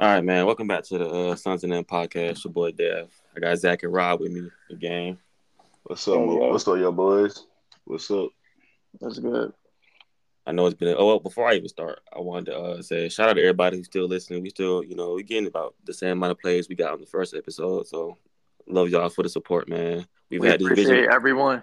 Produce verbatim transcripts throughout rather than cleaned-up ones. All right, man. Welcome back to the uh, Sons and Them podcast. Your boy Dev. I got Zach and Rob with me again. What's up? Hey, what's up, y'all boys? What's up? That's good. I know it's been. A, oh, well, before I even start, I wanted to uh, say shout out to everybody who's still listening. We still, you know, we getting about the same amount of plays we got on the first episode. So love y'all for the support, man. We've we had this appreciate vision. everyone.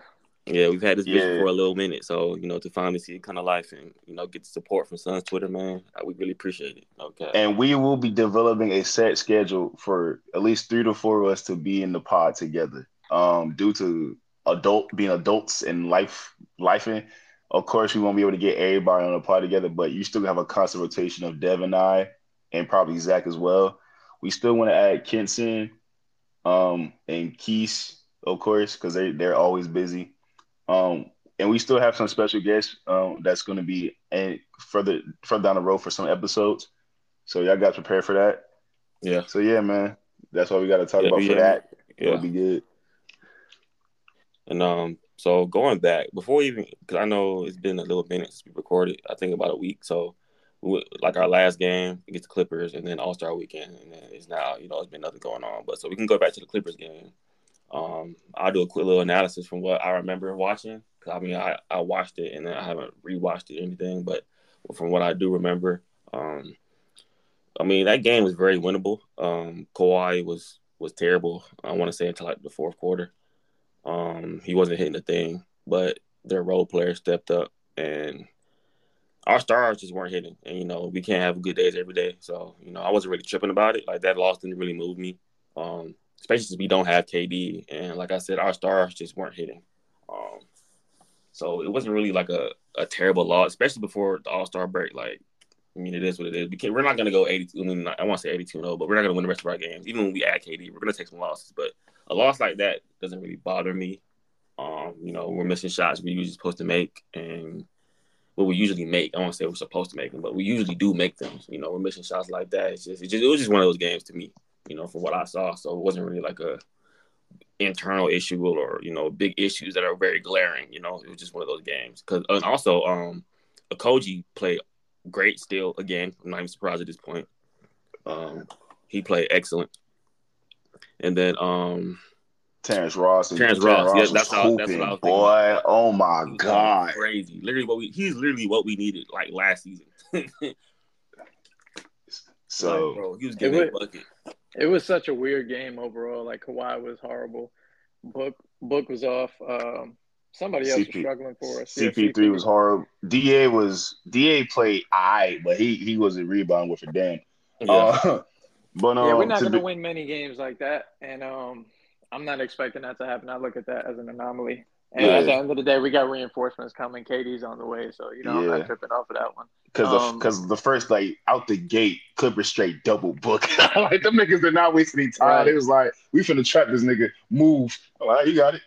Yeah, we've had this vision yeah. for a little minute. So, you know, to finally see it kind of life and, you know, get the support from Sons Twitter, man, we really appreciate it. Okay. And we will be developing a set schedule for at least three to four of us to be in the pod together. Um, due to adult being adults and life lifing, of course, we won't be able to get everybody on the pod together, but you still have a constant rotation of Dev and I and probably Zach as well. We still want to add Kenson um, and Keese, of course, because they, they're always busy. Um, and we still have some special guests um, that's going to be a, further further down the road for some episodes. So y'all got to prepare for that. Yeah. So, yeah, man, that's what we got to talk yeah, about yeah. for that. Yeah. It'll be good. And um, so going back, before we even – because I know it's been a little minute since we recorded, I think about a week. So, we, like, our last game against the Clippers and then All-Star weekend. And then it's now – you know, it's been nothing going on. But so we can go back to the Clippers game. Um, I'll do a quick little analysis from what I remember watching. Cause I mean, I, I watched it and I haven't rewatched it or anything, but from what I do remember, um, I mean, that game was very winnable. Um, Kawhi was, was terrible. I want to say until like the fourth quarter. Um, he wasn't hitting a thing, but their role players stepped up and our stars just weren't hitting. And, you know, we can't have good days every day. So, you know, I wasn't really tripping about it. Like that loss didn't really move me. Um, Especially since we don't have K D. And like I said, our stars just weren't hitting. Um, so it wasn't really like a, a terrible loss, especially before the All-Star break. Like, I mean, it is what it is. We can't, we're not going to go eighty-two. I mean, I want to say eighty-two and oh, but we're not going to win the rest of our games. Even when we add K D, we're going to take some losses. But a loss like that doesn't really bother me. Um, you know, we're missing shots we're usually supposed to make. And what we usually make, I won't say we're supposed to make them, but we usually do make them. You know, we're missing shots like that. It's just, it, just, it was just one of those games to me. You know, from what I saw. So it wasn't really like a internal issue or, you know, big issues that are very glaring. You know, it was just one of those games. Cause, and also, um, Okogie played great still again. I'm not even surprised at this point. Um, he played excellent. And then um, Terrence Ross. Terrence Ross. Terrence yeah, that's, how, hooping, that's what I was thinking. Boy, about. Oh, my he's God. Crazy. Literally what we, he's literally what we needed, like, last season. So, like, bro, he was getting a bucket. It was such a weird game overall. Like, Kawhi was horrible. Book Book was off. Um, somebody else C P, was struggling for us. C P three yeah, was horrible. D A was D A played I, but he he wasn't rebounding with a damn. Yeah. Uh, but um, yeah, we're not going to be... win many games like that, and um, I'm not expecting that to happen. I look at that as an anomaly. And yeah. at the end of the day, we got reinforcements coming. K D's on the way, so you know yeah. I'm not tripping off of that one. Because because um, the first like out the gate, Clippers straight double book. Like them niggas did not waste any time. Right. It was like we finna trap this nigga. Move. All right, you got it.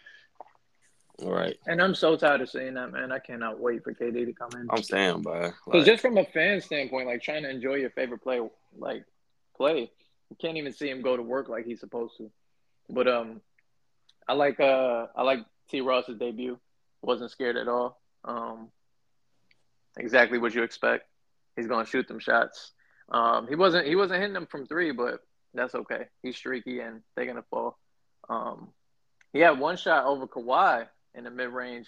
All right. And I'm so tired of seeing that, man. I cannot wait for K D to come in. I'm saying, bro. Like, just from a fan standpoint, like trying to enjoy your favorite play, like play, you can't even see him go to work like he's supposed to. But um, I like uh, I like. T. Ross's debut. Wasn't scared at all. Um, exactly what you expect. He's gonna shoot them shots. Um, he wasn't. He wasn't hitting them from three, but that's okay. He's streaky, and they're gonna fall. Um, he had one shot over Kawhi in the mid range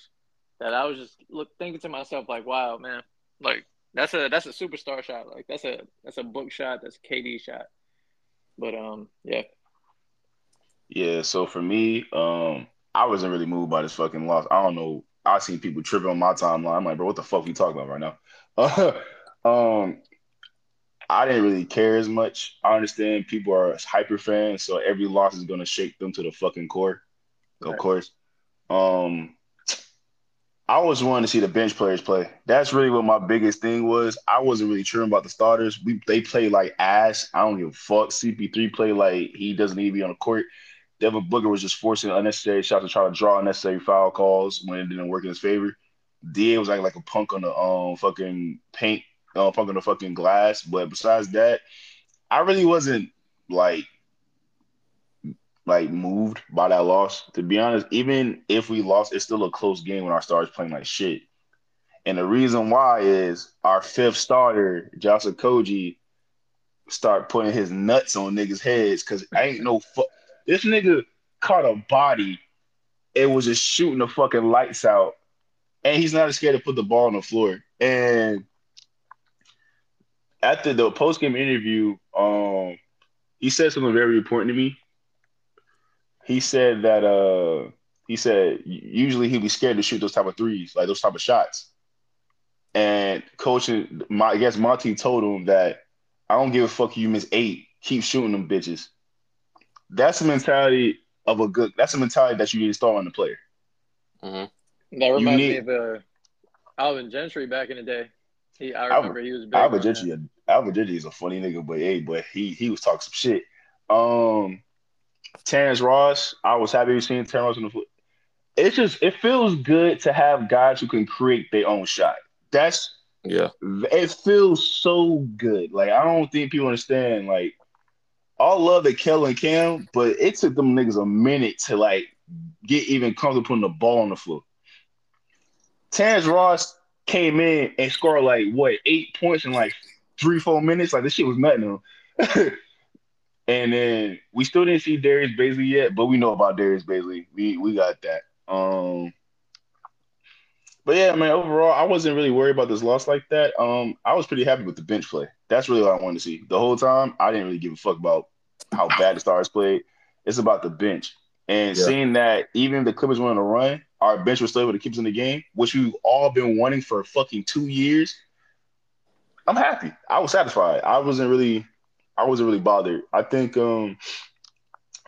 that I was just look thinking to myself like, "Wow, man! Like that's a that's a superstar shot. Like that's a that's a book shot. That's a K D shot." But um, yeah, yeah. So for me, um. I wasn't really moved by this fucking loss. I don't know. I seen people tripping on my timeline. I'm like, bro, what the fuck are you talking about right now? Uh, um, I didn't really care as much. I understand people are hyper fans, so every loss is going to shake them to the fucking core, right. Of course. Um, I was wanting to see the bench players play. That's really what my biggest thing was. I wasn't really cheering about the starters. We They play like ass. I don't give a fuck. C P three play like he doesn't need to be on the court. Devin Booker was just forcing unnecessary shots to try to draw unnecessary foul calls when it didn't work in his favor. D A was acting like a punk on the um fucking paint, uh, punk on the fucking glass. But besides that, I really wasn't like like moved by that loss. To be honest, even if we lost, it's still a close game when our stars playing like shit. And the reason why is our fifth starter, Josh Okogie, start putting his nuts on niggas' heads, because I ain't no fuck. This nigga caught a body. It was just shooting the fucking lights out. And he's not scared to put the ball on the floor. And after the post-game interview, um, he said something very important to me. He said that uh, he said usually he'd be scared to shoot those type of threes, like those type of shots. And coach, my, I guess Monty told him that I don't give a fuck if you miss eight. Keep shooting them bitches. That's the mentality of a good – that's the mentality that you need to start on the player. Mm-hmm. That reminds need, me of uh, Alvin Gentry back in the day. He, I remember Alvin, he was big. Alvin Gentry, Alvin Gentry is a funny nigga, but hey, but he he was talking some shit. Um, Terrence Ross, I was happy to see Terrence Ross on the floor. It's just – it feels good to have guys who can create their own shot. That's – yeah. It feels so good. Like, I don't think people understand, like, I love that Kel and Cam, but it took them niggas a minute to, like, get even comfortable putting the ball on the floor. Terrence Ross came in and scored, like, what, eight points in, like, three, four minutes? Like, this shit was nothing to him. And then we still didn't see Darius Bazley yet, but we know about Darius Bazley. We we got that. Um, but, yeah, man, overall, I wasn't really worried about this loss like that. Um, I was pretty happy with the bench play. That's really what I wanted to see. The whole time, I didn't really give a fuck about how bad the Stars played. It's about the bench. And yeah. Seeing that even the Clippers went on a run, our bench was still able to keep us in the game, which we've all been wanting for fucking two years, I'm happy. I was satisfied. I wasn't really I wasn't really bothered. I think um,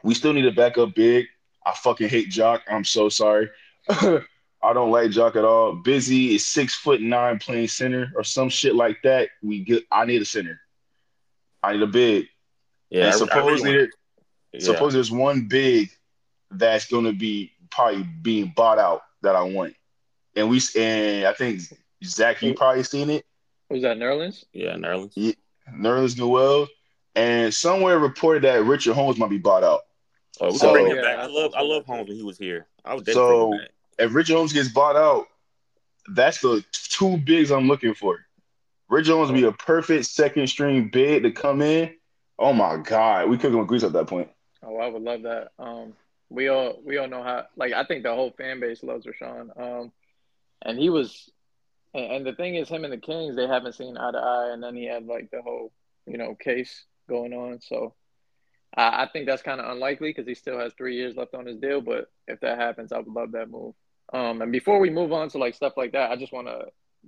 we still need a backup big. I fucking hate Jock. I'm so sorry. I don't like Jock at all. Busy is six foot nine playing center or some shit like that. We get. I need a center. I need a big. Yeah. And supposedly, really yeah. suppose there's one big that's going to be probably being bought out that I want. And we and I think Zach, you probably seen it. Was that Nerlens? Yeah, Nerlens. Yeah, Nerlens Noel, and somewhere reported that Richard Holmes might be bought out. Oh, we so, bring him back. I love I love Holmes when he was here. I was so. Back. If Rich Jones gets bought out, that's the two bigs I'm looking for. Rich Jones would be a perfect second string big to come in. Oh my God, we could go with Greece at that point. Oh, I would love that. Um, we all we all know how. Like I think the whole fan base loves Rashaun. Um, and he was, and, and the thing is, him and the Kings they haven't seen eye to eye, and then he had like the whole you know case going on. So I, I think that's kind of unlikely because he still has three years left on his deal. But if that happens, I would love that move. Um, and before we move on to, like, stuff like that, I just want to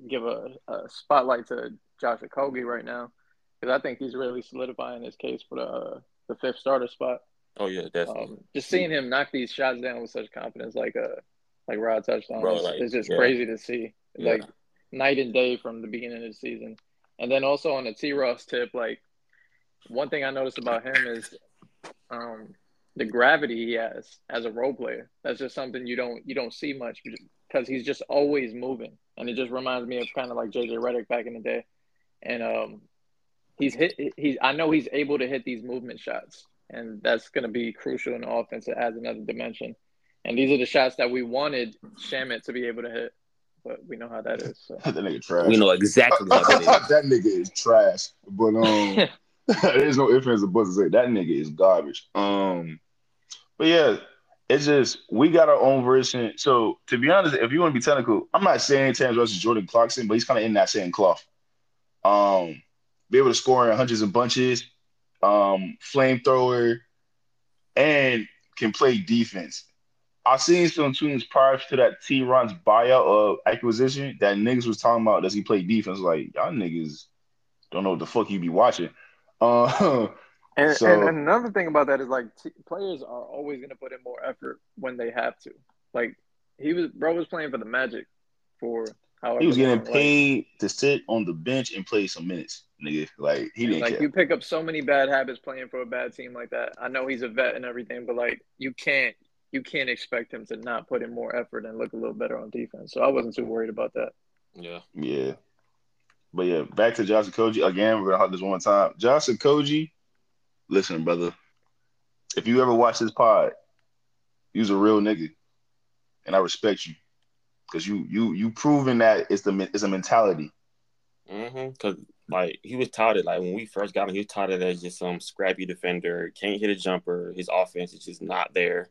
give a, a spotlight to Josh Okogie right now because I think he's really solidifying his case for the uh, the fifth starter spot. Oh, yeah, definitely. Um, just seeing him knock these shots down with such confidence, like uh, like Rod touched on, Bro, like, it's just yeah. crazy to see. Yeah. Like, night and day from the beginning of the season. And then also on the T-Ross tip, like, one thing I noticed about him is um, – the gravity he has as a role player. That's just something you don't you don't see much because he's just always moving. And it just reminds me of kind of like J J Redick back in the day. And um, he's hit. He's I know he's able to hit these movement shots, and that's going to be crucial in the offense. It adds another dimension. And these are the shots that we wanted Shamet to be able to hit, but we know how that is. So. That nigga trash. We know exactly how that is. That nigga is trash. But um, there's no ifs ands or buts to say that nigga is garbage. Um. But, yeah, it's just we got our own version. So, to be honest, if you want to be technical, I'm not saying Terrence Ross is Jordan Clarkson, but he's kind of in that same cloth. Um, be able to score in hundreds and bunches, um, flamethrower, and can play defense. I've seen some tunes prior to that T-Ron's buyout of acquisition that niggas was talking about, does he play defense? Like, y'all niggas don't know what the fuck you be watching. Uh And, so, and another thing about that is, like, t- players are always going to put in more effort when they have to. Like, he was – bro was playing for the Magic for however He was getting long. paid like, to sit on the bench and play some minutes, nigga. Like, he didn't like, care. Like, you pick up so many bad habits playing for a bad team like that. I know he's a vet and everything, but, like, you can't you can't expect him to not put in more effort and look a little better on defense. So I wasn't too worried about that. Yeah. Yeah. But, yeah, back to Josh Okogie. Again, we're going to hug this one time. Josh Okogie. Listen, brother, if you ever watch this pod, you's a real nigga, and I respect you because you you you proving that it's the it's a mentality. Mm-hmm. Because like, he was touted. Like, when we first got him, he was touted as just some scrappy defender, can't hit a jumper. His offense is just not there.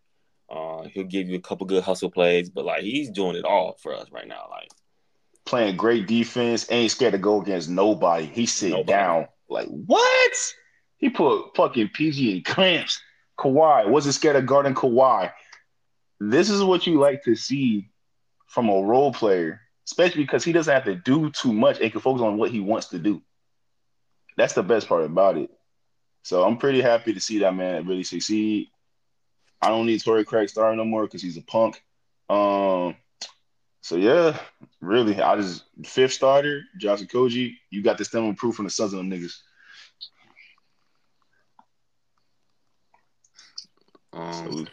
Uh, he'll give you a couple good hustle plays, but, like, he's doing it all for us right now. Like, playing great defense, ain't scared to go against nobody. He sit nobody. down. Like, what? He put fucking P G in cramps. Kawhi wasn't scared of guarding Kawhi. This is what you like to see from a role player, especially because he doesn't have to do too much and can focus on what he wants to do. That's the best part about it. So I'm pretty happy to see that man really succeed. I don't need Torrey Craig starting no more because he's a punk. Um, so, yeah, really, I just – fifth starter, Josh Okogie, you got this thumb proof from the sons of them niggas. Um,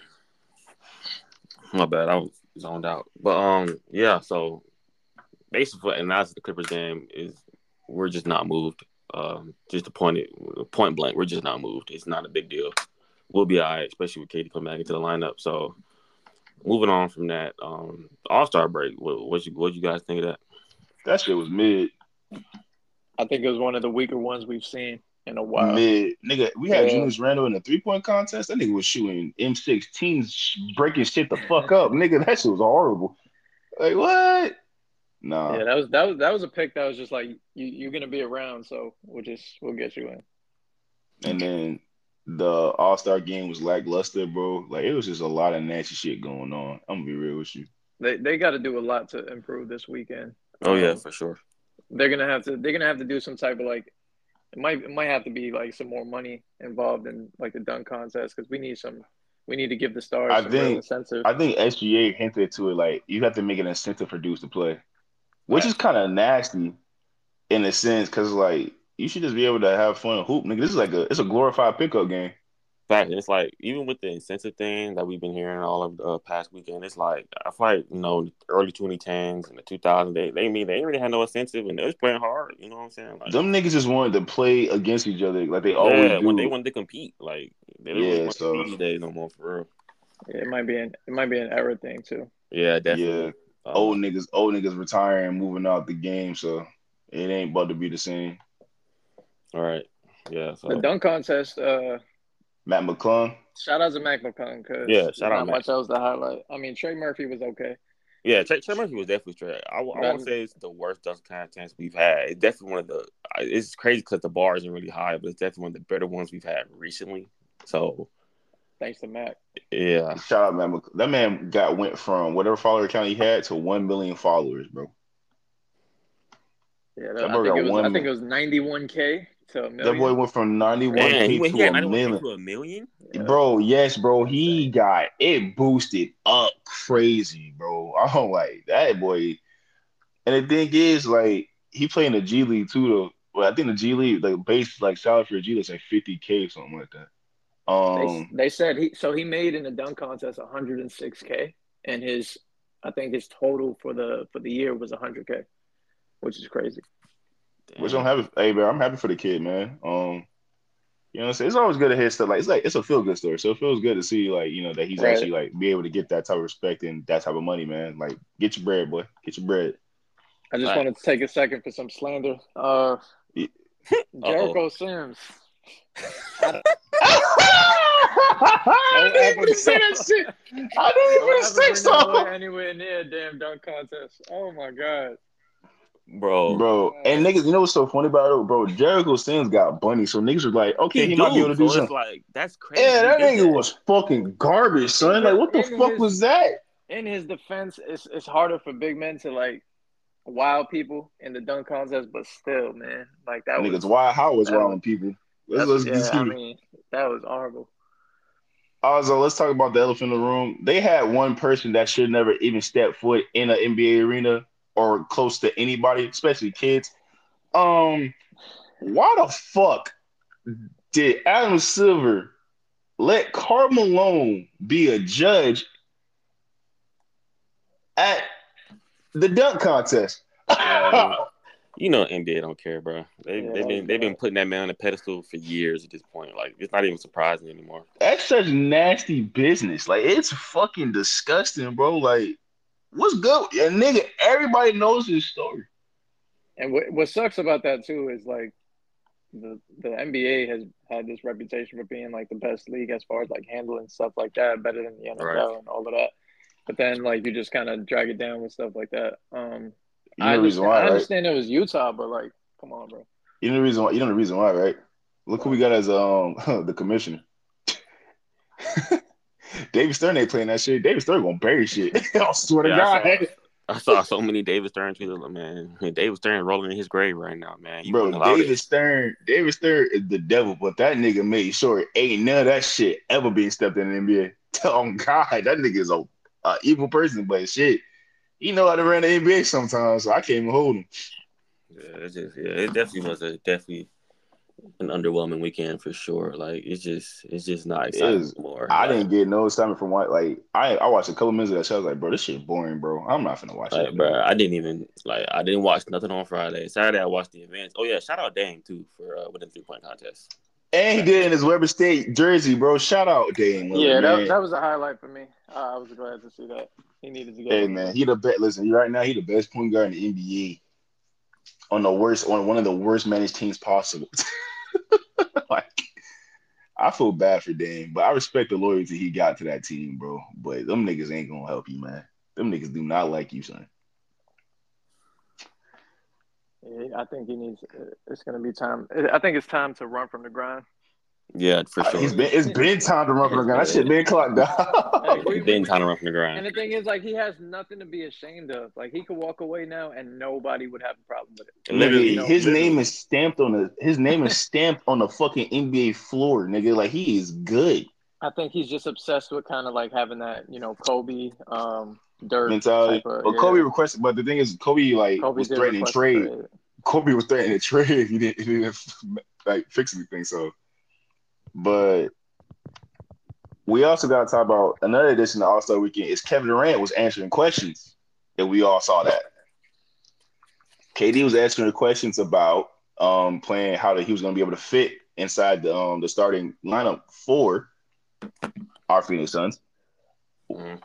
my bad, I was zoned out. But, um, yeah, so basically, and that's the Clippers game is we're just not moved. Um, just a point, point blank, we're just not moved. It's not a big deal. We'll be all right, especially with K D coming back into the lineup. So, moving on from that, um, All-Star break, what what you, what you guys think of that? That shit was mid. I think it was one of the weaker ones we've seen in a while. Mid. Nigga, we had yeah. Julius Randle in a three-point contest. That nigga was shooting M sixteens, breaking shit the fuck up. Nigga, that shit was horrible. Like, what? Nah. Yeah, that was that was, that was a pick that was just like, you, you're going to be around, so we'll just we'll get you in. And then the All-Star game was lackluster, bro. Like, it was just a lot of nasty shit going on. I'm going to be real with you. They they got to do a lot to improve this weekend. Oh, um, yeah, for sure. They're going to have to they're gonna have to do some type of, like, It might it might have to be like some more money involved in like the dunk contest because we need some we need to give the stars I some think, incentive. I think S G A hinted to it, like you have to make an incentive for dudes to play, which yeah. is kind of nasty in a sense because like you should just be able to have fun and hoop, nigga. This is like a it's a glorified pickup game. Fact, it's like even with the incentive thing that we've been hearing all of the uh, past weekend, it's like I feel like you know early twenty tens and the two thousands, they they mean they ain't really had no incentive and they was playing hard. You know what I'm saying? Like, them niggas just wanted to play against each other, like they always yeah, do. When they wanted to compete, like they don't yeah, really want so. to compete today no more for real. Yeah, it might be an it might be an era thing too. Yeah, definitely. Yeah, um, old niggas, old niggas retiring, moving out the game, so it ain't about to be the same. All right, yeah. So. The dunk contest. uh Matt McClung. Shout out to Matt McClung because yeah, shout out. Not much else to highlight. I mean, Trey Murphy was okay. Yeah, Trey, Trey Murphy was definitely Trey. I, I won't say it's the worst dunk contest we've had. It's definitely one of the. It's crazy because the bar isn't really high, but it's definitely one of the better ones we've had recently. So, thanks to Matt. Yeah, shout out Matt McClung. That man got went from whatever follower count he had to one million followers, bro. Yeah, that, I, think it was, I think it was ninety-one k. That boy went from ninety-one K to a million. To a million? Yeah. Bro, yes, bro. He got it boosted up crazy, bro. I'm like, that boy. And the thing is, like, he played in the G League, too, though. But I think the G League, like, base, like, salary for a G League is like fifty K or something like that. Um, They, they said he, so he made in the dunk contest one hundred six K. And his, I think his total for the for the year was one hundred K, which is crazy. Damn. Which I'm happy. Hey, bro, I'm happy for the kid, man. Um, you know what I'm saying? It's always good to hear stuff like it's like it's a feel good story. So it feels good to see like you know that he's right. actually like be able to get that type of respect and that type of money, man. Like get your bread, boy. Get your bread. I just All wanted right. to take a second for some slander. Uh, yeah. Jericho Sims. I didn't even say that shit. I didn't even say so. Anywhere near damn dunk contest. Oh my god. Bro, bro, and niggas, you know what's so funny about it, bro? Jericho Sims got bunny, so niggas were like, okay, he, he might be able to do so something. Like, that's crazy. Yeah, that nigga that. was fucking garbage, son. Like, what the in fuck his, was that? In his defense, it's it's harder for big men to like wild people in the dunk contest, but still, man, like that niggas was, wild. How was wilding people? Let's let's yeah, I mean, that was horrible. Also, let's talk about the elephant in the room. They had one person that should never even step foot in an N B A arena. Or close to anybody, especially kids. Um, why the fuck did Adam Silver let Karl Malone be a judge at the dunk contest? um, you know, N B A don't care, bro. They, yeah, they've been they've been putting that man on a pedestal for years at this point. Like, it's not even surprising anymore. That's such nasty business. Like, it's fucking disgusting, bro. Like. What's good? Yeah, nigga, everybody knows his story. And what what sucks about that too is like the the N B A has had this reputation for being like the best league as far as like handling stuff like that, better than the N F L right. and all of that. But then like you just kind of drag it down with stuff like that. Um, I understand, why, right? I understand it was Utah, but like, come on, bro. You know the reason why. You know the reason why, right? Look who we got as um the commissioner. David Stern ain't playing that shit. David Stern gonna bury shit. I swear yeah, to God. I saw, I saw so many David Stern tweets. Like, man, David Stern rolling in his grave right now, man. You bro, David it. Stern, David Stern is the devil, but that nigga made sure ain't none of that shit ever being stepped in the N B A. Oh God, that nigga is a, a evil person, but shit, he know how to run the N B A sometimes, so I can't even hold him. Yeah, it just yeah, it definitely was a definitely. an underwhelming weekend for sure. Like it's just, it's just not exciting anymore. I like, didn't get no excitement from what. Like I, I watched a couple minutes of that show. I was like, bro, this shit boring, bro. I'm not finna watch like, it, bro. I didn't even like. I didn't watch nothing on Friday. Saturday, I watched the events. Oh yeah, shout out Dame too for uh, winning three point contest. And he did in his Weber State jersey, bro. Shout out Dame. Yeah, that, that was a highlight for me. Uh, I was glad to see that. He needed to get. Hey man, he the best. Listen, right now he the best point guard in the N B A. On the worst, on one of the worst managed teams possible. Like, I feel bad for Dame, but I respect the loyalty he got to that team, bro. But them niggas ain't gonna help you, man. Them niggas do not like you, son. Yeah, I think he needs. It's gonna be time. I think it's time to run from the grind. Yeah, for sure. It's been, it's been time to run from the grind. That shit been clocked down. It's been time to run from the grind. And the thing is, like, he has nothing to be ashamed of. Like, he could walk away now, and nobody would have a problem with it. Literally, you know, his literally. name is stamped on the. His name is stamped on the fucking N B A floor, nigga. Like, he is good. I think he's just obsessed with kind of like having that, you know, Kobe, um, Dirk mentality. But well, yeah. Kobe requested, but the thing is, Kobe like Kobe was threatening trade. trade. Kobe was threatening trade if he didn't, if he didn't like fix anything. So. But we also got to talk about another edition of All-Star Weekend is Kevin Durant was answering questions, and we all saw that. K D was answering the questions about um, playing how that he was going to be able to fit inside the um, the starting lineup for our Phoenix Suns. Mm-hmm.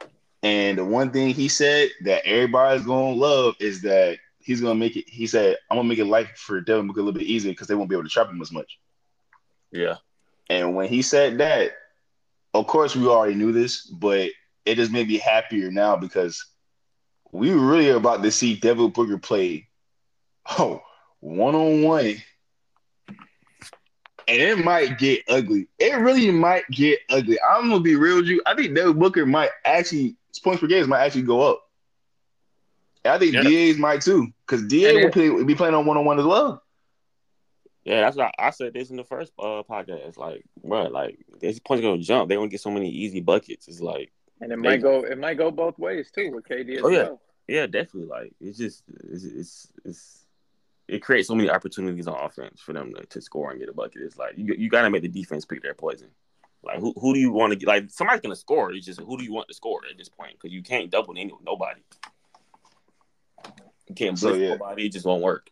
And the one thing he said that everybody's going to love is that he's going to make it – he said, I'm going to make it life for Devin Booker a little bit easier because they won't be able to trap him as much. Yeah. And when he said that, of course we already knew this, but it just made me happier now because we really are about to see Devin Booker play oh, one-on-one. And it might get ugly. It really might get ugly. I'm going to be real with you. I think Devin Booker might actually – points per game might actually go up. And I think yeah. D A's might too because D A will play, be playing on one-on-one as well. Yeah, that's why I said this in the first uh, podcast. Like, bro, like these points gonna jump. They gonna get so many easy buckets. It's like, and it they, might go, it might go both ways too with K D. As oh yeah, well. yeah, definitely. Like, it's just, it's, it's, it's, it creates so many opportunities on offense for them to, to score and get a bucket. It's like you, you gotta make the defense pick their poison. Like, who, who do you want to get? Like, somebody's gonna score. It's just who do you want to score at this point? Because you can't double any nobody. You can't so, blitz yeah. nobody. It just won't work.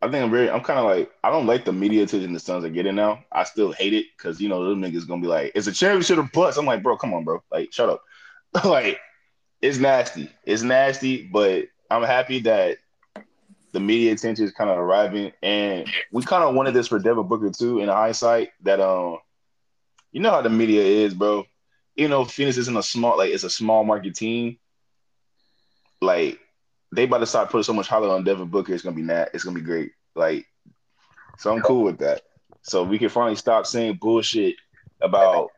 I think I'm very, I'm kind of like, I don't like the media attention the Suns are getting now. I still hate it because, you know, those niggas going to be like, it's a championship or bust. I'm like, bro, come on, bro. Like, shut up. Like, it's nasty. It's nasty, but I'm happy that the media attention is kind of arriving. And we kind of wanted this for Devin Booker, too, in hindsight, that, um, you know how the media is, bro. You know, Phoenix isn't a small, like, it's a small market team. Like, they about to start putting so much holler on Devin Booker. It's gonna be nat. It's gonna be great. Like, so I'm cool with that. So we can finally stop saying bullshit about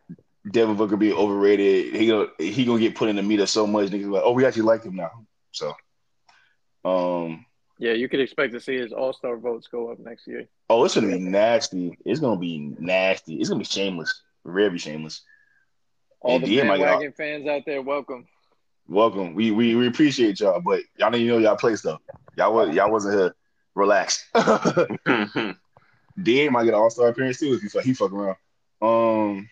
Devin Booker being overrated. He gonna he gonna get put in the media so much. Niggas like, oh, we actually like him now. So, um, yeah, you could expect to see his All Star votes go up next year. Oh, it's gonna be nasty. It's gonna be nasty. It's gonna be shameless. Very shameless. All and the bandwagon fans out there, welcome. Welcome. We, we we appreciate y'all, but y'all didn't even know y'all play stuff. Y'all was y'all wasn't here. Relax. D A might get an All-Star appearance too if he fuck he fuck around. Um,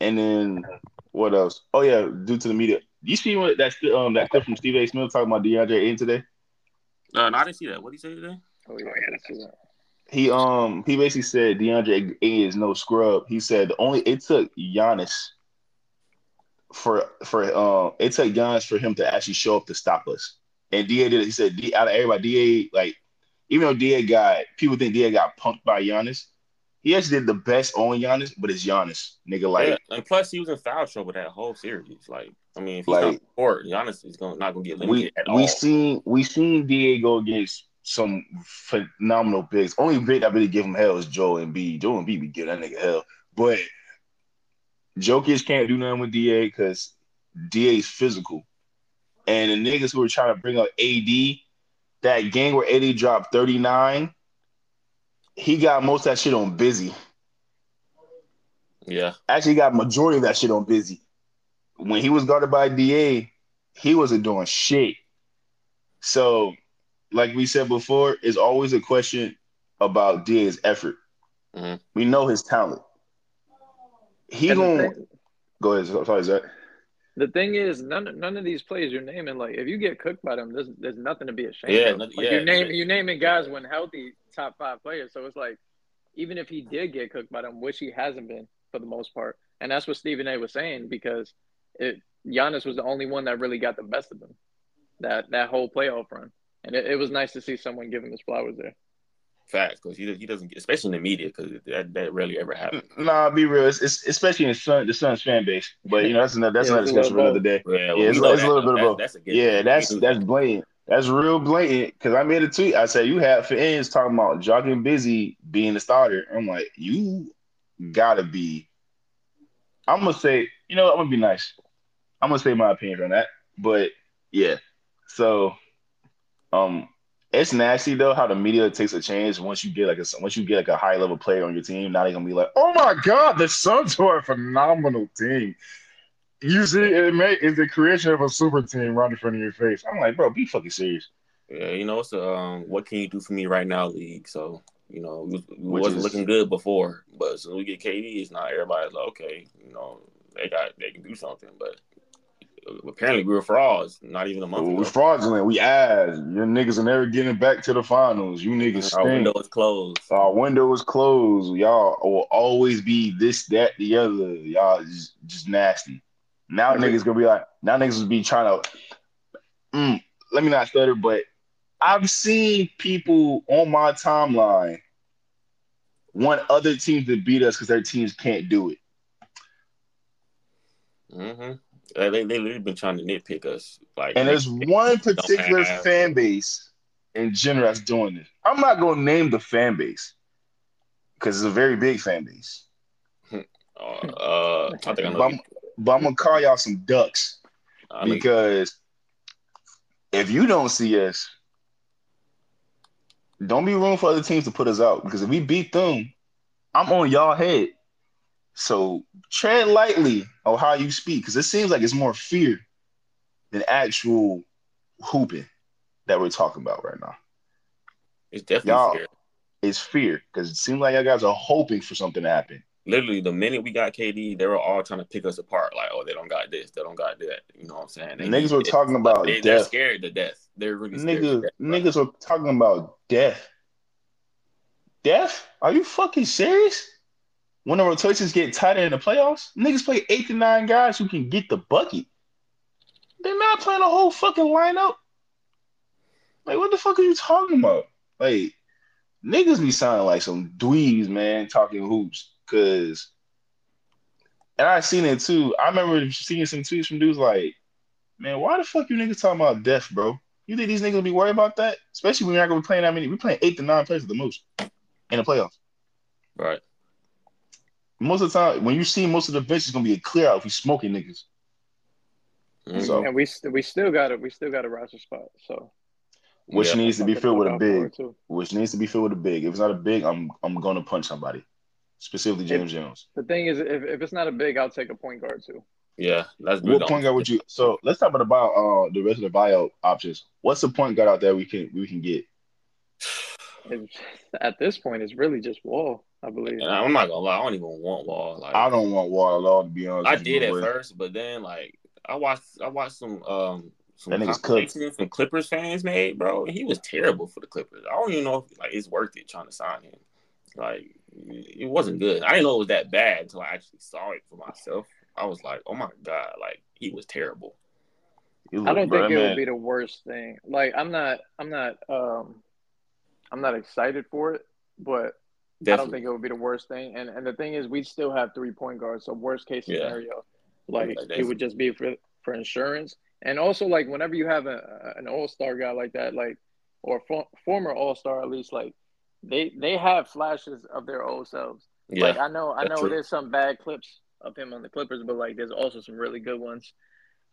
and then what else? Oh yeah, due to the media. You see what that um that clip from Steve A. Smith talking about DeAndre Aiden today? Uh, no, I didn't see that. What did he say today? Oh yeah, I didn't see that. He um he basically said DeAndre Aiden is no scrub. He said the only it took Giannis. For for um, it took Giannis for him to actually show up to stop us. And D A did it. He said, D, out of everybody, D A, like, even though D A got, people think D A got punked by Giannis, he actually did the best on Giannis, but it's Giannis, nigga. Like, yeah, and plus he was in foul trouble that whole series. Like, I mean, if he's like, not court, Giannis is gonna not gonna get limited we, at we all. We seen we seen D A go against some phenomenal bigs. Only big I really give him hell is Joe and B. Joe and B be giving that nigga hell, but Jokic can't do nothing with D A because D A's physical, and the niggas who were trying to bring up A D, that game where A D dropped thirty-nine. He got most of that shit on Busy. Yeah. Actually, he got majority of that shit on Busy. When he was guarded by D A, he wasn't doing shit. So, like we said before, it's always a question about D A's effort. Mm-hmm. We know his talent. He gonna go ahead. Sorry, Zach. The thing is, none none of these plays you're naming, like, if you get cooked by them, there's there's nothing to be ashamed yeah, of. Like, yeah, you name you naming guys when healthy, top five players. So it's like, even if he did get cooked by them, which he hasn't been for the most part, and that's what Stephen A. was saying, because it, Giannis was the only one that really got the best of them that that whole playoff run, and it, it was nice to see someone give him his flowers there. Facts, because he he doesn't get, especially in the media, because that, that rarely ever happens. Nah, be real, it's, it's especially in the Sun, the Sun's fan base. But you know, that's another that's yeah, another discussion for another day. Yeah, well, yeah it's, it's that, a little bit of both. Yeah, that's that's blatant. That's real blatant. Because I made a tweet. I said you have fans talking about Jock and Busy being the starter. I'm like, you gotta be. I'm gonna say, you know, I'm gonna be nice. I'm gonna say my opinion on that. But yeah, so um. It's nasty though how the media takes a change once you get like a once you get like a high level player on your team. Now they're gonna be like, "Oh my God, the Suns are a phenomenal team." You see, it may is the creation of a super team right in front of your face. I'm like, bro, be fucking serious. Yeah, you know, it's a um, what can you do for me right now, league? So you know, we, we wasn't is... looking good before, but as soon as we get K D, it's not everybody's like, okay, you know, they got they can do something, but. Apparently we were frauds, not even a month ago. We're fraudulent. We ass. Your niggas are never getting back to the finals. You niggas stink. Our window is closed. Our window is closed. Y'all will always be this, that, the other. Y'all just, just nasty. Now mm-hmm. niggas gonna be like, now niggas will be trying to, mm, let me not stutter, but I've seen people on my timeline want other teams to beat us because their teams can't do it. Mm-hmm. Like, they they literally been trying to nitpick us. Like, and there's one particular fan base in general that's doing this. I'm not going to name the fan base because it's a very big fan base. uh, uh, I think I know. But I'm, but I'm going to call y'all some ducks I because mean, if you don't see us, don't be room for other teams to put us out because if we beat them, I'm on y'all head. So tread lightly on how you speak, because it seems like it's more fear than actual hooping that we're talking about right now. It's definitely y'all, fear. It's fear, because it seems like y'all guys are hoping for something to happen. Literally, the minute we got K D, they were all trying to pick us apart. Like, oh, they don't got this, they don't got that. You know what I'm saying? They, niggas were talking about they, death. They're scared to death. They're really scared Niggas, to death, niggas were talking about death. Death? Are you fucking serious? When the rotations get tighter in the playoffs, niggas play eight to nine guys who can get the bucket. They're not playing a whole fucking lineup. Like, what the fuck are you talking about? Like, niggas be sounding like some dweebs, man, talking hoops. Cause, and I seen it too. I remember seeing some tweets from dudes like, man, why the fuck you niggas talking about death, bro? You think these niggas be worried about that? Especially when you're not gonna be playing that many. We're playing eight to nine players at the most in the playoffs. Right. Most of the time, when you see most of the bench, it's gonna be a clear out if you smoking niggas. Mm-hmm. So, and we st- we still got it. We still got a roster spot. So, which yeah, needs to be filled with a big. Which needs to be filled with a big. If it's not a big, I'm I'm gonna punch somebody, specifically James if, Jones. The thing is, if, if it's not a big, I'll take a point guard too. Yeah, that's what point guard would you? So let's talk about about uh, the rest of the buyout options. What's the point guard out there we can we can get? It's, at this point, it's really just Wall. I believe. And I'm not gonna lie, I don't even want Wall. Like I don't want Wall at all, to be honest. I did at first, but then like I watched, I watched some um some conversations some Clippers fans made, bro. He was terrible for the Clippers. I don't even know if like it's worth it trying to sign him. Like it wasn't good. I didn't know it was that bad until I actually saw it for myself. I was like, oh my God, like he was terrible. Look, I don't bro, think it man. would be the worst thing. Like I'm not, I'm not, um, I'm not excited for it, but Definitely. I don't think it would be the worst thing. And and the thing is, we still have three point guards, so worst case scenario, yeah. like Definitely. it would just be for for insurance. And also, like whenever you have a, an all-star guy like that, like or for, former all-star at least, like they they have flashes of their old selves. Yeah, like I know, I know, true. there's some bad clips of him on the Clippers, but like there's also some really good ones.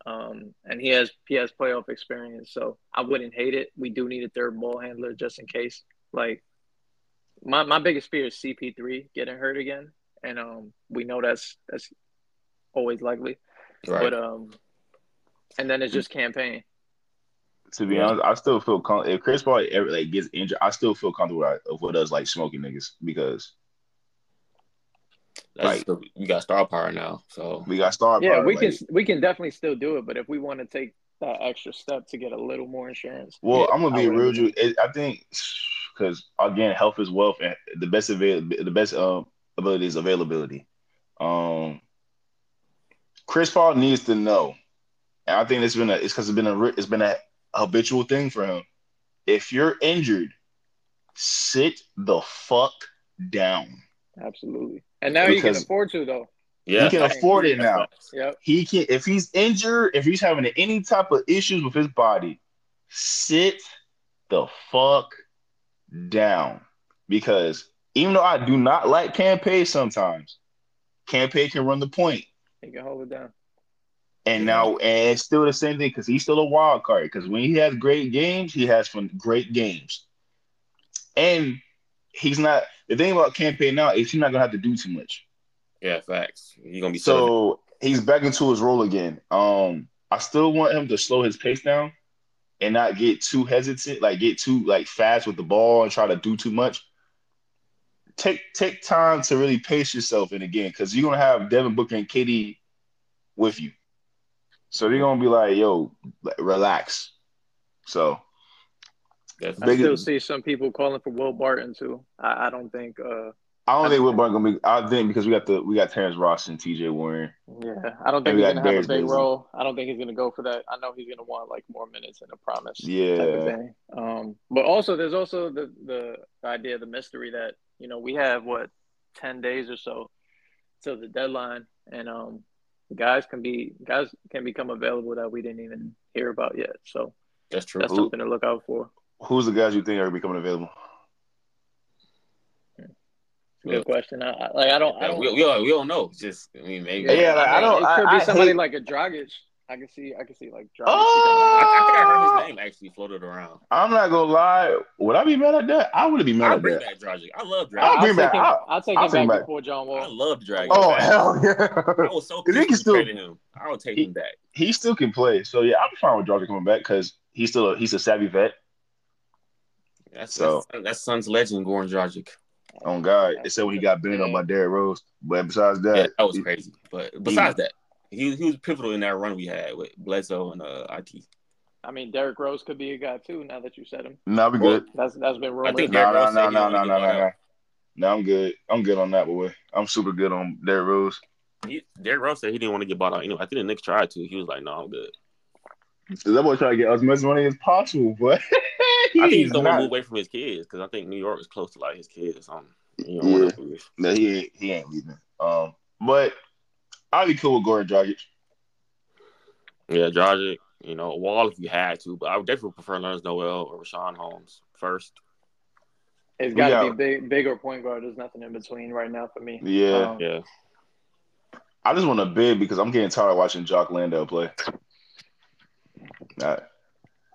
Um, and he has he has playoff experience, so I wouldn't hate it. We do need a third ball handler just in case. Like my my biggest fear is C P three getting hurt again, and um, we know that's that's always likely. Right. But um, and then it's just Cam Payne. To be honest, I still feel com- if Chris Paul ever like gets injured, I still feel comfortable with, with us like smoking niggas because. That's like, we got star power now, so we got star yeah, power. Yeah, we like, can we can definitely still do it, but if we want to take that extra step to get a little more insurance, well, yeah, I'm gonna be real, you. I think because again, health is wealth, and the best avail- the best uh, ability is availability. Um, Chris Paul needs to know, and I think it's been a it's because it's been a it's been a habitual thing for him. If you're injured, sit the fuck down. Absolutely. And now because you can afford to, though. Yeah, he can afford it now. Yep. He can if he's injured, if he's having any type of issues with his body, sit the fuck down. Because even though I do not like Cam Payne sometimes, Cam Payne can run the point. He can hold it down. And now, and it's still the same thing because he's still a wild card. Because when he has great games, he has fun, great games. And he's not. The thing about Cam Payne now is he's not gonna have to do too much. Yeah, facts. He's gonna be so he's back into his role again. Um, I still want him to slow his pace down and not get too hesitant, like get too like fast with the ball and try to do too much. Take take time to really pace yourself in again because you're gonna have Devin Booker and K D with you, so they're gonna be like, "Yo, relax." So. That's I biggest. still see some people calling for Will Barton too. I, I don't think. Uh, I don't I think Will Barton gonna be. I think because we got the we got Terrence Ross and T J Warren. Yeah, I don't think he's gonna Darius have a big Bazley. role. I don't think he's gonna go for that. I know he's gonna want like more minutes and a promise. Yeah. Type of thing. Um, but also there's also the the idea of the mystery that you know we have what ten days or so till the deadline, and um, guys can be guys can become available that we didn't even hear about yet. So that's true. That's something to look out for. Who's the guys you think are becoming available? Good question. I, I, like I don't, I don't. We, we, don't, we don't know. Just I mean, maybe. Yeah, like, I, mean, I don't. It could I, be somebody I like a Dragic. I can see. I can see like Dragic. Oh! I, I think I heard his name actually floated around. I'm not gonna lie. Would I be mad at that? I would be mad I'll at that. Back Dragic. I love Dragic. I'll bring back. Him, I'll, I'll take I'll him take back, back before John Wall. I love Dragic. Oh back. hell yeah! I was so pissed trading him. I'll take he, him back. He still can play. So yeah, I'm fine with Dragic coming back because he's still a, he's a savvy vet. That's so that's, that's Suns legend Goran Dragic. Oh God! They said when he got bent on by Derrick Rose, but besides that, yeah, that was he, crazy. But besides he, that, he he was pivotal in that run we had with Bledsoe and uh, I T. I mean, Derrick Rose could be a guy too. Now that you said him, no, nah, we good. That's that's been rumored. I think no, no, no, no, no, no, no. No, I'm good. I'm good on that boy. I'm super good on Derrick Rose. He, Derrick Rose said he didn't want to get bought out. You know, I think the Knicks tried to. He was like, "No, I'm good." So that boy trying to get as much money as possible, but. He I think he's gonna move away from his kids because I think New York is close to like his kids or something. You know, yeah. No, he ain't, he ain't leaving. Um, but I'd be cool with Goran Dragic. Yeah, Dragic. You know, Wall if you had to, but I would definitely prefer Nerlens Noel or Rashaun Holmes first. It's got to yeah. be big, bigger point guard. There's nothing in between right now for me. Yeah, um, yeah. I just want a big because I'm getting tired of watching Jock Lando play. All right.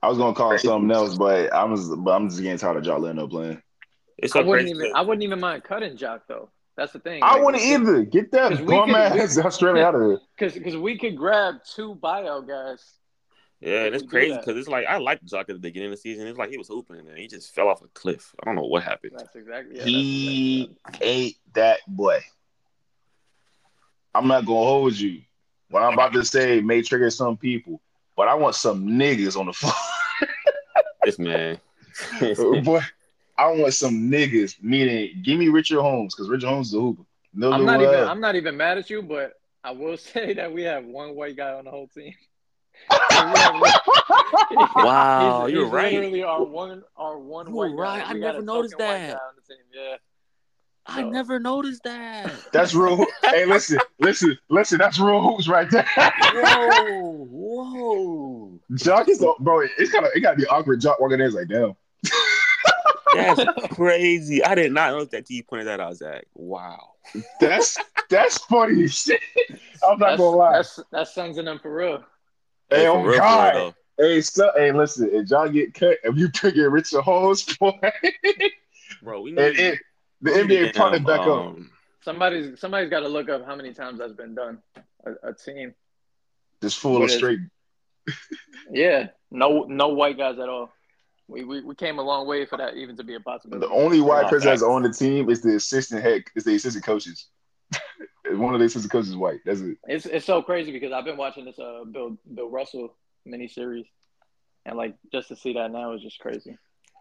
I was gonna call it something else, but I was, but I'm just getting tired of Jock Lando playing. It's so I wouldn't even, I wouldn't even mind cutting Jock though. That's the thing. I like, wouldn't either. Get that bum ass Australia out of here. Because because we could grab two buyout guys. Yeah, and it's crazy because it's like I liked Jock at the beginning of the season. It's like he was hooping and he just fell off a cliff. I don't know what happened. That's exactly. Yeah, he that's exactly. ate that boy. I'm not gonna hold you. What I'm about to say may trigger some people, but I want some niggas on the floor. This man. Boy, I want some niggas, meaning give me Richard Holmes, because Richard Holmes is a hooper. No, I'm not even I'm not even mad at you, but I will say that we have one white guy on the whole team. Wow, he's, you're he's right. Literally our one, our one you're white right. guy. I never noticed that. Yeah. I so. never noticed that. That's real. Hey, listen, listen, listen. That's real hoops right there. Whoa, whoa. Jock is so, bro. It's kind of it gotta be awkward. Jock walking in is like, damn. That's crazy. I did not notice that till you pointed that out. I was like, wow. That's that's funny shit. I'm not that's, gonna lie. That's that's sons in them for real. Hey, oh real God. Real, hey, so, hey, listen. If y'all get cut, if you pick it, Richard Holmes, boy. Bro, we need it. The N B A brought it back up. Somebody's somebody's got to look up how many times that's been done. A, a team just full of straight. Yeah, no, no white guys at all. We, we we came a long way for that even to be a possibility. The only white person that's on the team is the assistant head. Is the assistant coaches. One of the assistant coaches is white. That's it. It's it's so crazy because I've been watching this uh Bill Bill Russell miniseries, and like just to see that now is just crazy.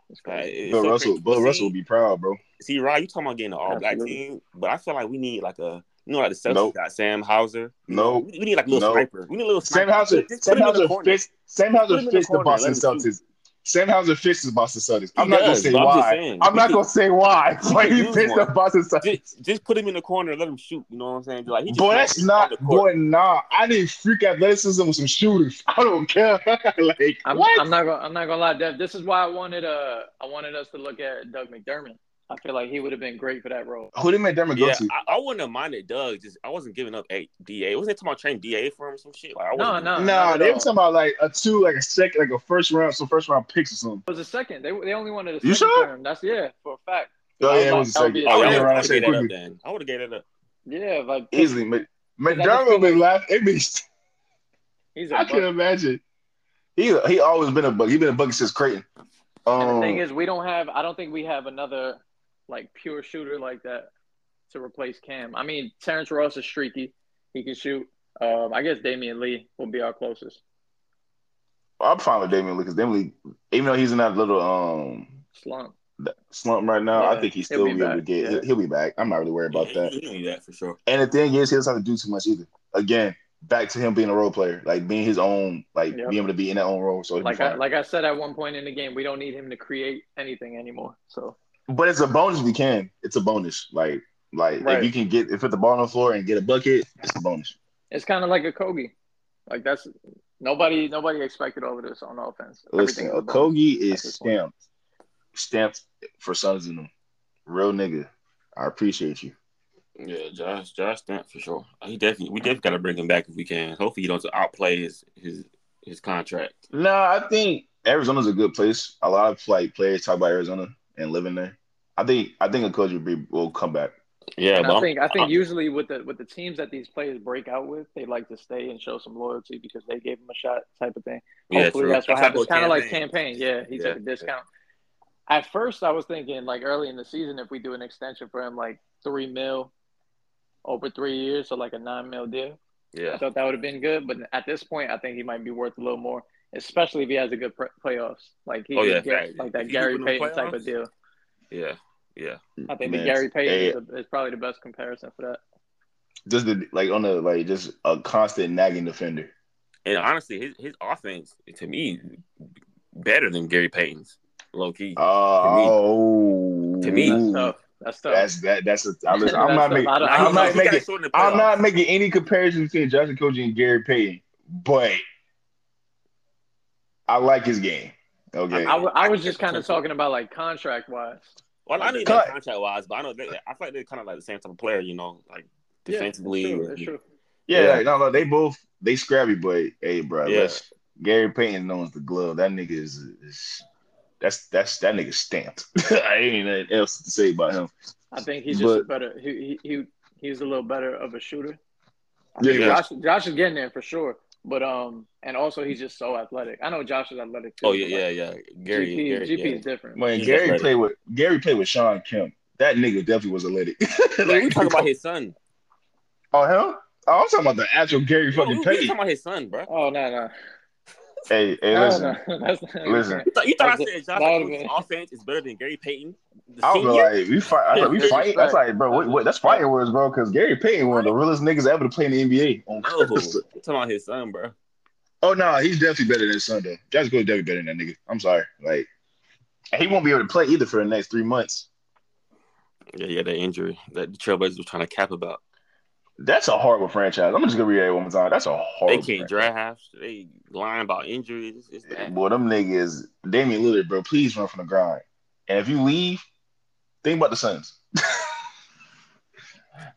It's Bill so Russell, Bill see, Russell would be proud, bro. See, Ryan, you talking about getting an all-black team, but I feel like we need like a, you know, like the Celtics nope. got Sam Hauser. No, nope. we, we need like a little nope. sniper. We need a little sniper. Sam Hauser, just Sam Hauser fits, Sam Hauser fits the, the Boston Celtics. Sam Hauser fits the Boston Celtics. I'm he not does, gonna say why. I'm, I'm not gonna say why. Like he fits the Boston Celtics. Just, just put him in the corner and let him shoot. You know what I'm saying? Like, he just boy, that's not. Boy, nah. I need freak athleticism with some shooters. I don't care. Like I'm, what? I'm not gonna. I'm not gonna lie, Dev. This is why I wanted. Uh, I wanted us to look at Doug McDermott. I feel like he would have been great for that role. Who did McDermott go yeah, to? I, I wouldn't have minded Doug. Just I wasn't giving up a D A. Wasn't they talking about training D A for him or some shit? Like, I no, no, no. Nah, they were talking about like a two, like a second, like a first round, some first round picks or something. It was a second. They they only wanted a second. You sure? Term. That's yeah, for a fact. Oh yeah, it was like, a second. Oh, yeah, I would have gave that up then. I would have gave that up. Yeah, like easily. Mc, McDermott would laugh. It be. He's a I can imagine. He he always been a bug. He been a bug since Creighton. Um, and the thing is, we don't have. I don't think we have another. Like pure shooter like that to replace Cam. I mean, Terrence Ross is streaky. He can shoot. Um, I guess Damian Lee will be our closest. I'm fine with Damian Lee because Damian Lee, even though he's in that little um slump, slump right now, yeah, I think he's still he'll be, able to get, yeah. he'll be back. I'm not really worried about yeah, that. He'll be back for sure. And the thing is, he doesn't have to do too much either. Again, back to him being a role player, like being his own, like yep. being able to be in that own role. So like I, like I said at one point in the game, we don't need him to create anything anymore. So. But it's a bonus we can. It's a bonus. Like, like right. if you can get if put the ball on the floor and get a bucket, it's a bonus. It's kind of like Okogie. Like that's nobody. Nobody expected all of this on offense. Listen, Okogie is stamped, stamped for sons in them. Real nigga, I appreciate you. Yeah, Josh, Josh stamped for sure. He definitely, we definitely gotta bring him back if we can. Hopefully, he don't outplay his his his contract. No, I think Arizona's a good place. A lot of like players talk about Arizona. And living there, I think I think a coach would be will come back. Yeah, and I think I think I'm, usually with the with the teams that these players break out with, they like to stay and show some loyalty because they gave them a shot, type of thing. Yeah, hopefully true. That's what happens. Kind of like Cam Payne. Yeah, he yeah, took a discount. Yeah. At first, I was thinking like early in the season, if we do an extension for him, like three mil over three years, so like a nine mil deal. Yeah, I thought that would have been good, but at this point, I think he might be worth a little more. Especially if he has a good pre- playoffs, like he oh, yeah, gets, like that Gary Payton type of deal. Yeah, yeah. I think Man, the Gary Payton hey, is probably the best comparison for that. Just the, like on the like just a constant nagging defender. And honestly, his his offense to me better than Gary Payton's low key. Oh, to me. That's tough. That's tough. That's that. That's a. I listen, I'm, not making, I I'm not making. I'm not making. I'm not making any comparison between Josh Okogie and Gary Payton, but. I like his game. Okay. I, I, I was just kind of talking about like contract wise. Well, I know Con- contract wise, but I know they, I feel like they're kind of like the same type of player, you know, like defensively. Yeah, that's true, that's true. yeah, yeah. Like, no, no, they both they scrappy, but hey, bro, yeah. Gary Payton knows the glove. That nigga is, is that's that's that nigga stamped. I ain't nothing else to say about him. I think he's just but, better. He he he's a little better of a shooter. I yeah, Josh, Josh is getting there for sure. But um, and also he's just so athletic. I know Josh is athletic too. Oh yeah, yeah, yeah. Gary, G P, Gary, G P yeah. is different. When he's Gary athletic. played with Gary played with Sean Kemp, that nigga definitely was athletic. Like, we talking about his son. Oh hell! Oh, I'm talking about the actual Gary Yo, fucking. We, we talking about his son, bro. Oh no, no. Hey, hey, listen, no, no. That's not listen. You thought, you thought I said Josh Okogie offense is better than Gary Payton? I was like, we fight. I was like, we fight. That's like, bro, what, what, that's fighting words, bro. Because Gary Payton, one of the realest niggas ever to play in the N B A. On no, talking about his son, bro. Oh, no, nah, he's definitely better than Sunday. Dragic is definitely better than that nigga. I'm sorry. Like, he won't be able to play either for the next three months. Yeah, yeah, that injury that the Trailblazers were trying to cap about. That's a horrible franchise. I'm just going to read that one more time. That's a horrible franchise. They can't draft. They lying about injuries. It's bad. Boy, them niggas, Damian Lillard, bro, please run from the grind. And if you leave, think about the Suns.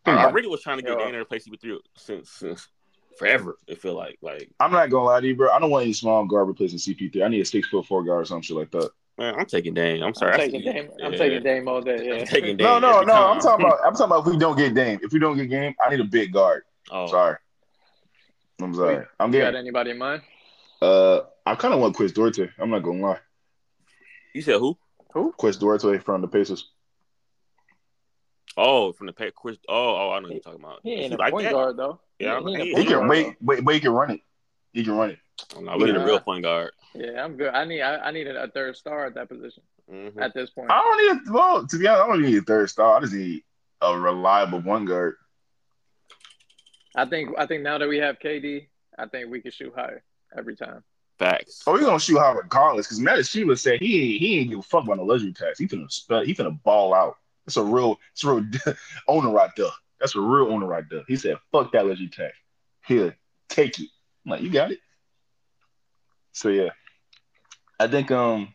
I really was trying to get Damian to replace C P three since, since forever, it feel like. like. I'm not going to lie to you, bro. I don't want any small guard replacing C P three. I need a six foot four guard or some shit like that. Man, I'm taking Dame. I'm sorry. I'm taking Dame. I'm yeah. taking Dame all day. Yeah. I'm taking Dame. No, no, no. Time. I'm talking about. I'm talking about if we don't get Dame. If we don't get Dame, I need a big guard. Oh, sorry. I'm sorry. Wait, I'm getting. You got anybody in mind? Uh, I kind of want Chris Duarte. I'm not gonna lie. You said who? Who? Chris Duarte from the Pacers. Oh, from the Pac. Chris. Oh, oh, I know what you're talking about. He ain't a like point that? guard though. Yeah, he, he, he can guard, wait, wait, wait. He can run it. He can run it. Oh, no, we yeah. need a real point guard. Yeah, I'm good. I need I, I need a, a third star at that position mm-hmm. at this point. I don't need a well, to be honest, I don't need a third star. I just need a reliable one guard. I think I think now that we have K D, I think we can shoot higher every time. Facts. Oh, we're gonna shoot high regardless because Matt Sheila said he he ain't give a fuck about the luxury tax. He finna he finna ball out. That's a real it's a real owner right there. That's a real owner right there. He said, fuck that luxury tax. Here, take it. I'm like, you got it. So yeah, I think um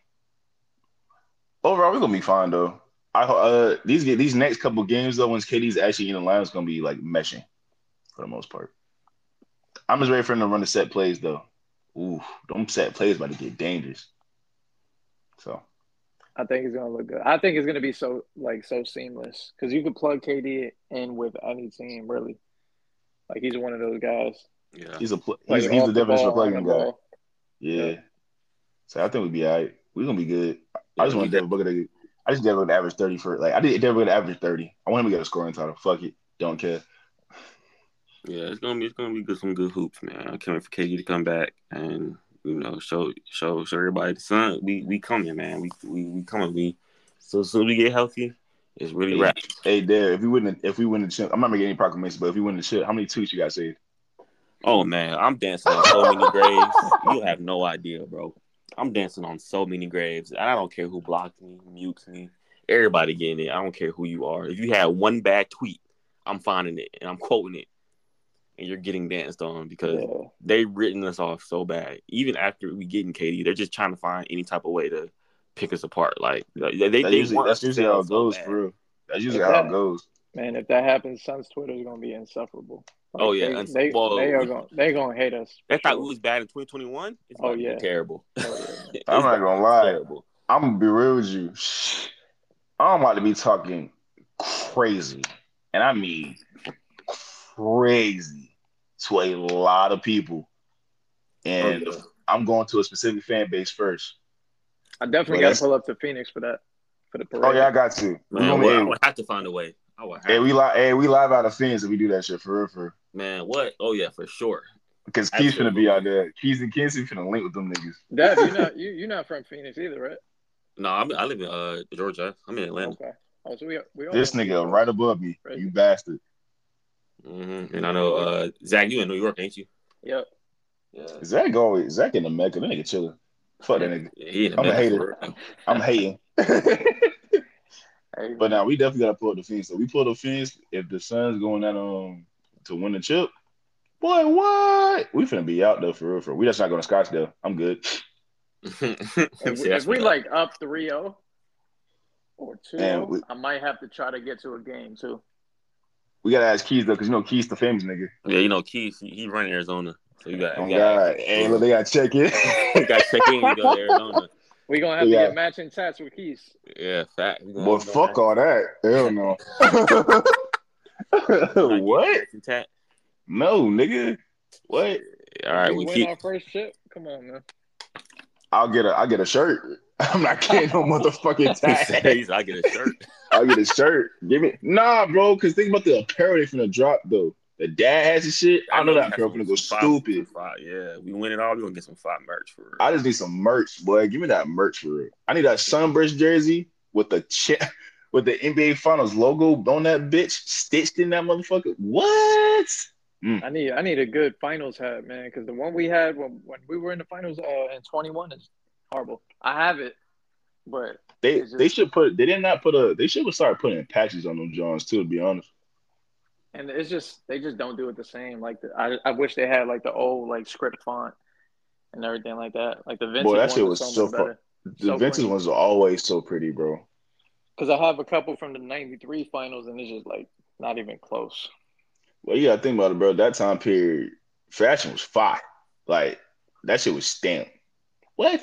overall we're gonna be fine though. I uh these these next couple games though, once K D's actually in the line, it's gonna be like meshing for the most part. I'm just ready for him to run the set plays though. Ooh, them set plays about to get dangerous. So I think it's gonna look good. I think it's gonna be so like so seamless because you could plug K D in with any team really. Like he's one of those guys. Yeah, he's a pl- he's, he's the definition of plugging guy. Yeah. So I think we'd be all right. We're going to be good. I just want Devin Booker to – I just Devin Booker to average thirty for – like, I did Devin Booker to average thirty. I want him to get a scoring title. Fuck it. Don't care. Yeah, it's going to be it's gonna be good, some good hoops, man. I can't wait for K D to come back and, you know, show show show everybody the sun. We we coming, man. We we, we coming. We, so as soon as we get healthy, it's really hey, wrapped. Hey, Dev, if we win the chip – I'm not making any proclamations, but if we win the chip, how many tweets you got saved? Oh, man, I'm dancing on so many graves. You have no idea, bro. I'm dancing on so many graves. I don't care who blocks me, mutes me. Everybody getting it. I don't care who you are. If you had one bad tweet, I'm finding it, and I'm quoting it. And you're getting danced on because yeah. they've written us off so bad. Even after we get in K D, they're just trying to find any type of way to pick us apart. Like they, they, that's, they usually, that's usually how it goes, so for real. That's usually that, how it goes. Man, if that happens, Suns Twitter is going to be insufferable. Like oh yeah, they, they, well, they are gonna they gonna hate us. They thought we was bad in twenty twenty-one. It's oh yeah, terrible. Oh, yeah. I'm not gonna lie. Terrible. I'm gonna be real with you. I'm about to be talking crazy, and I mean crazy to a lot of people. And oh, yeah. I'm going to a specific fan base first. I definitely well, got to pull up to Phoenix for that for the parade. Oh yeah, I got to. Man, well, I would have to find a way. Oh, hey, we live. Hey, we live out of fins if we do that shit for real, for real. Man, what? Oh yeah, for sure. Because Keith's gonna be out there. Keith and Kenzie finna link with them niggas. Dad, you're not you you're not from Phoenix either, right? No, I'm, I live in uh Georgia. I'm in Atlanta. Okay. Oh, so we, we all this nigga right above me, right. You bastard. Mm-hmm. And I know uh Zach, you in New York, ain't you? Yep. Yeah. Zach always Zach in the Mecca. That nigga chilling. Fuck that nigga. He in the I'm Mecca, a hater. I'm hating. But now we definitely gotta pull up the fence. So we pull the fence. If the Suns going out um to win the chip, boy, what? We finna be out though for real. For real. We just not going to Scottsdale. I'm good. if we, if we like up three oh or two oh, I might have to try to get to a game too. We gotta ask Keys though, because you know Keys the famous nigga. Yeah, you know Keys. He, he run Arizona, so you got. Oh you God, hey, look, they gotta check in. They gotta check in. You go to Arizona. We gonna have yeah. to get matching tats with Keys. Yeah, fact. Well, fuck all that. Hell no. What? No, nigga. What? All right, we, we win keep... our first ship. Come on, man. I'll get a. I get a shirt. I'm not getting no motherfucking tats. I get a shirt. I get a shirt. Give me nah, bro. Cause think about the apparel they finna drop though. The dad has his shit. I, I know, know that girl gonna go five, stupid. Five, yeah, we win it all. We gonna get some fly merch for real. I just need some merch, boy. Give me that merch for real. I need that sunburst jersey with the ch- with the N B A Finals logo on that bitch stitched in that motherfucker. What? Mm. I need I need a good finals hat, man, because the one we had when, when we were in the finals uh, in twenty-one is horrible. I have it, but they just, they should put they did not put a they should start putting patches on them Johns too, to be honest. And it's just they just don't do it the same. Like the, I I wish they had like the old like script font and everything like that. Like the Vincent Boy, that shit was so fun. The so Vincent ones are always so pretty, bro. Because I have a couple from the ninety-three finals, and it's just like not even close. Well, you gotta think about it, bro. That time period, fashion was fire. Like that shit was stamped. What?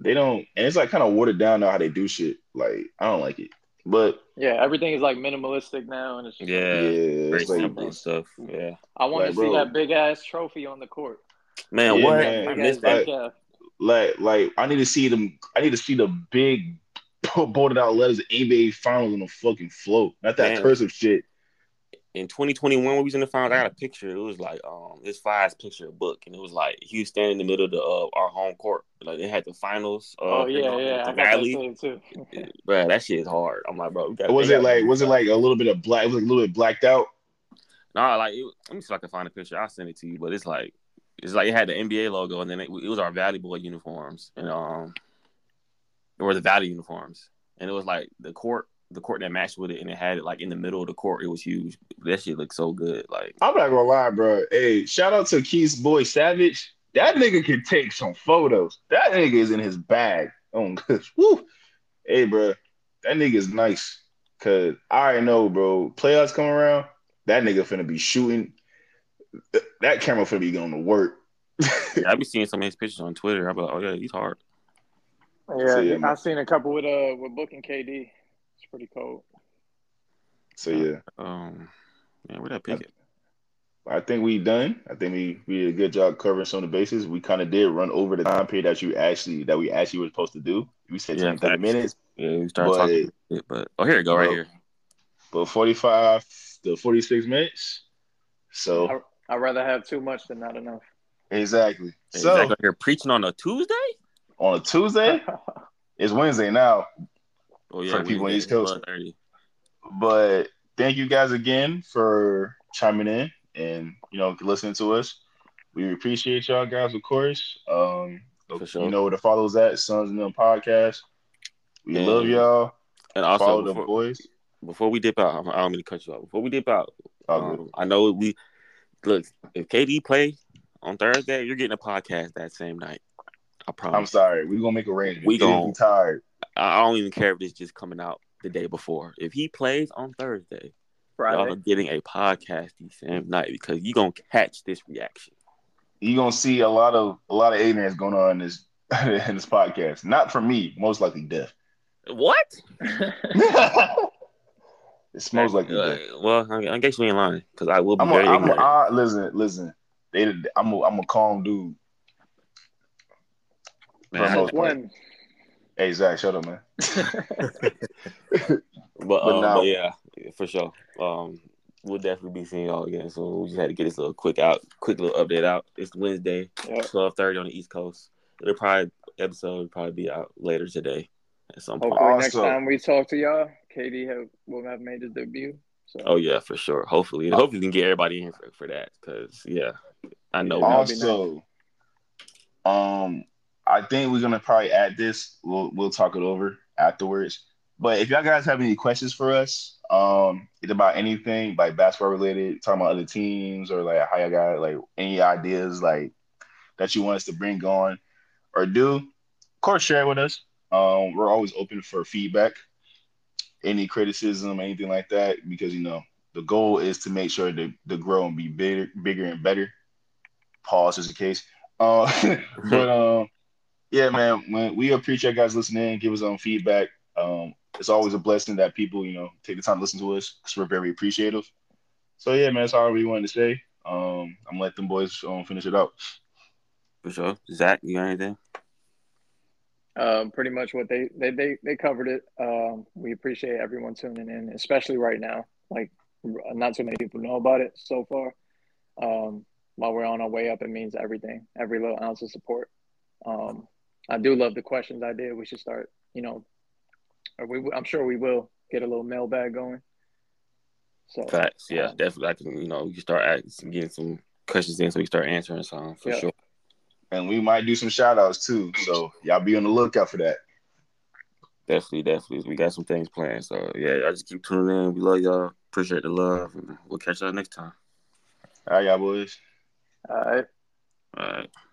They don't, and it's like kind of watered down now how they do shit. Like I don't like it, but yeah, everything is like minimalistic now, and it's just, yeah, yeah it's like, stuff. Yeah, I want like, to see bro, that big ass trophy on the court. Man, yeah, what? Man. I missed that. Like, Like, like, I need to see them. I need to see the big bolded out letters of N B A Finals on the fucking float. Not that man. Cursive shit. In twenty twenty-one, when we was in the finals, I got a picture. It was like um, this five's picture of book, and it was like he was standing in the middle of the, uh, our home court. Like they had the finals. Uh, oh yeah, the, yeah, the I Valley. Got that too. Bro, that shit is hard. I'm like, bro. Gotta, was it like? Was it like a little bit of black? It was like a little bit blacked out. Nah, like it, let me see if I can find a picture. I'll send it to you. But it's like. It's like it had the N B A logo, and then it, it was our Valley Boy uniforms, and um, or the Valley uniforms, and it was like the court, the court that matched with it, and it had it like in the middle of the court. It was huge. That shit looked so good. Like I'm not gonna lie, bro. Hey, shout out to Keith's boy Savage. That nigga can take some photos. That nigga is in his bag. On oh, woo. Hey, bro, that nigga is nice. Cause I already know, bro. Playoffs come around, that nigga finna be shooting. That camera for me going to work. Yeah, I be seeing some of his pictures on Twitter. I be like, oh yeah, he's hard. Yeah, so, yeah I seen a couple with uh with Book and K D. It's pretty cold. So yeah, um, yeah, where that pick it? I think we done. I think we, we did a good job covering some of the bases. We kind of did run over the time period that you actually that we actually were supposed to do. We said yeah, thirty minutes. Yeah, we started but, talking. Bit, but oh, here it go right but, here. But forty-five to forty-six minutes. So. I, I'd rather have too much than not enough. Exactly. So you're preaching on a Tuesday? On a Tuesday? It's Wednesday now. Oh, yeah, for people on East Coast. But thank you guys again for chiming in and you know listening to us. We appreciate y'all guys, of course. Um, for sure. You know where to follow us at Sons and Them Podcast. We and, love y'all. And also follow before, them boys. Before we dip out, I don't mean to cut you off. Before we dip out, um, I know we. Look, if K D play on Thursday, you're getting a podcast that same night. I promise. I'm sorry. We're going to make arrangements. We're going to be tired. I don't even care if it's just coming out the day before. If he plays on Thursday, Friday. Y'all are getting a podcast the same night because you're going to catch this reaction. You're going to see a lot of a lot of ignorance going on in this, in this podcast. Not from me. Most likely death. What? It smells like uh, it. Well, I, I guess we ain't lying because I will be I'm very a, I'm a, I, Listen, listen. They, I'm a, I'm a calm dude. Man, when... Hey, Zach, shut up, man. but, but, um, now... but yeah, for sure. Um, we'll definitely be seeing y'all again. So we just had to get this little quick out, quick little update out. It's Wednesday, yeah. twelve thirty on the East Coast. It'll probably episode will probably be out later today. At some point. Hopefully, also, next time we talk to y'all. K D have, will have made his debut. So. Oh, yeah, for sure. Hopefully. Oh. Hopefully we can get everybody in here for, for that because, yeah, I know. Also, um, I think we're going to probably add this. We'll, we'll talk it over afterwards. But if y'all guys have any questions for us, um, it's about anything, like basketball related, talking about other teams or, like, how y'all got, like, any ideas, like, that you want us to bring on or do, of course, share it with us. Um, we're always open for feedback. Any criticism, anything like that, because, you know, the goal is to make sure to, to grow and be bigger, bigger and better. Pause is the case. Uh, but, um, yeah, man, we appreciate you guys listening. Give us own feedback. Um, it's always a blessing that people, you know, take the time to listen to us because we're very appreciative. So, yeah, man, that's all we wanted to say. Um, I'm going to let them boys um, finish it out. For sure. Zach, you got anything? Um, pretty much what they they they, they covered it. Um, we appreciate everyone tuning in, especially right now. Like, not too many people know about it so far. Um, while we're on our way up, it means everything, every little ounce of support. Um, I do love the questions I did. We should start, you know, or we, I'm sure we will get a little mailbag going. So, facts, yeah, um, definitely. I can, you know, we can start asking, getting some questions in so we can start answering some for yeah. sure. And we might do some shout outs too. So y'all be on the lookout for that. Definitely, definitely. We got some things planned. So yeah, y'all just keep tuning in. We love y'all. Appreciate the love. And we'll catch y'all next time. All right, y'all boys. All right. All right.